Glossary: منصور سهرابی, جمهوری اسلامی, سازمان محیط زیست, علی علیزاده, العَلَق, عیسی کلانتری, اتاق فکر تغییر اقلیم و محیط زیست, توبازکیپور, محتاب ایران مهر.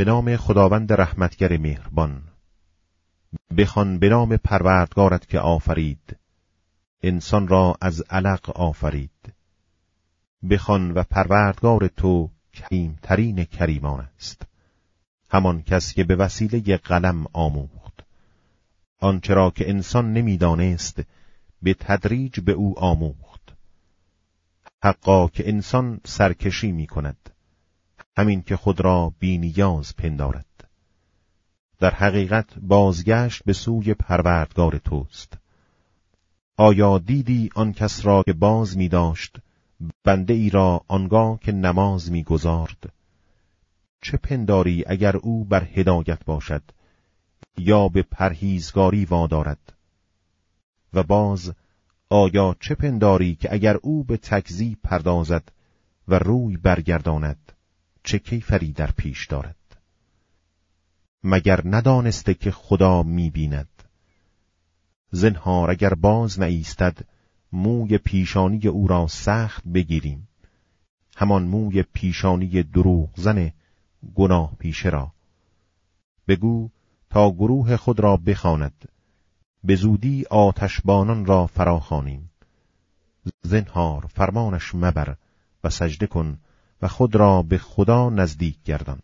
به نام خداوند رحمتگر مهربان. بخوان به نام پروردگارت که آفرید، انسان را از علق آفرید. بخوان و پروردگار تو کریمترین کریمان است، همان کس که به وسیله قلم آموخت. آنچه را که انسان نمیدانست به تدریج به او آموخت. حقا که انسان سرکشی می کند، همین که خود را بی‌نیاز پندارد. در حقیقت بازگشت به سوی پروردگار توست. آیا دیدی آن کس را که باز می داشت بنده ای را آنگاه که نماز می گذارد؟ چه پنداری اگر او بر هدایت باشد یا به پرهیزگاری وادارد؟ و باز آیا چه پنداری که اگر او به تکذیب پردازد و روی برگرداند، چه کیفری در پیش دارد؟ مگر ندانسته که خدا می‌بیند؟ زنهار اگر باز نایستد موی پیشانی او را سخت بگیریم، همان موی پیشانی دروغ زن گناه پیشه را. بگو تا گروه خود را بخواند، به زودی آتشبانان را فراخوانیم. زنهار فرمانش مبر و سجده کن و خود را به خدا نزدیک گردان.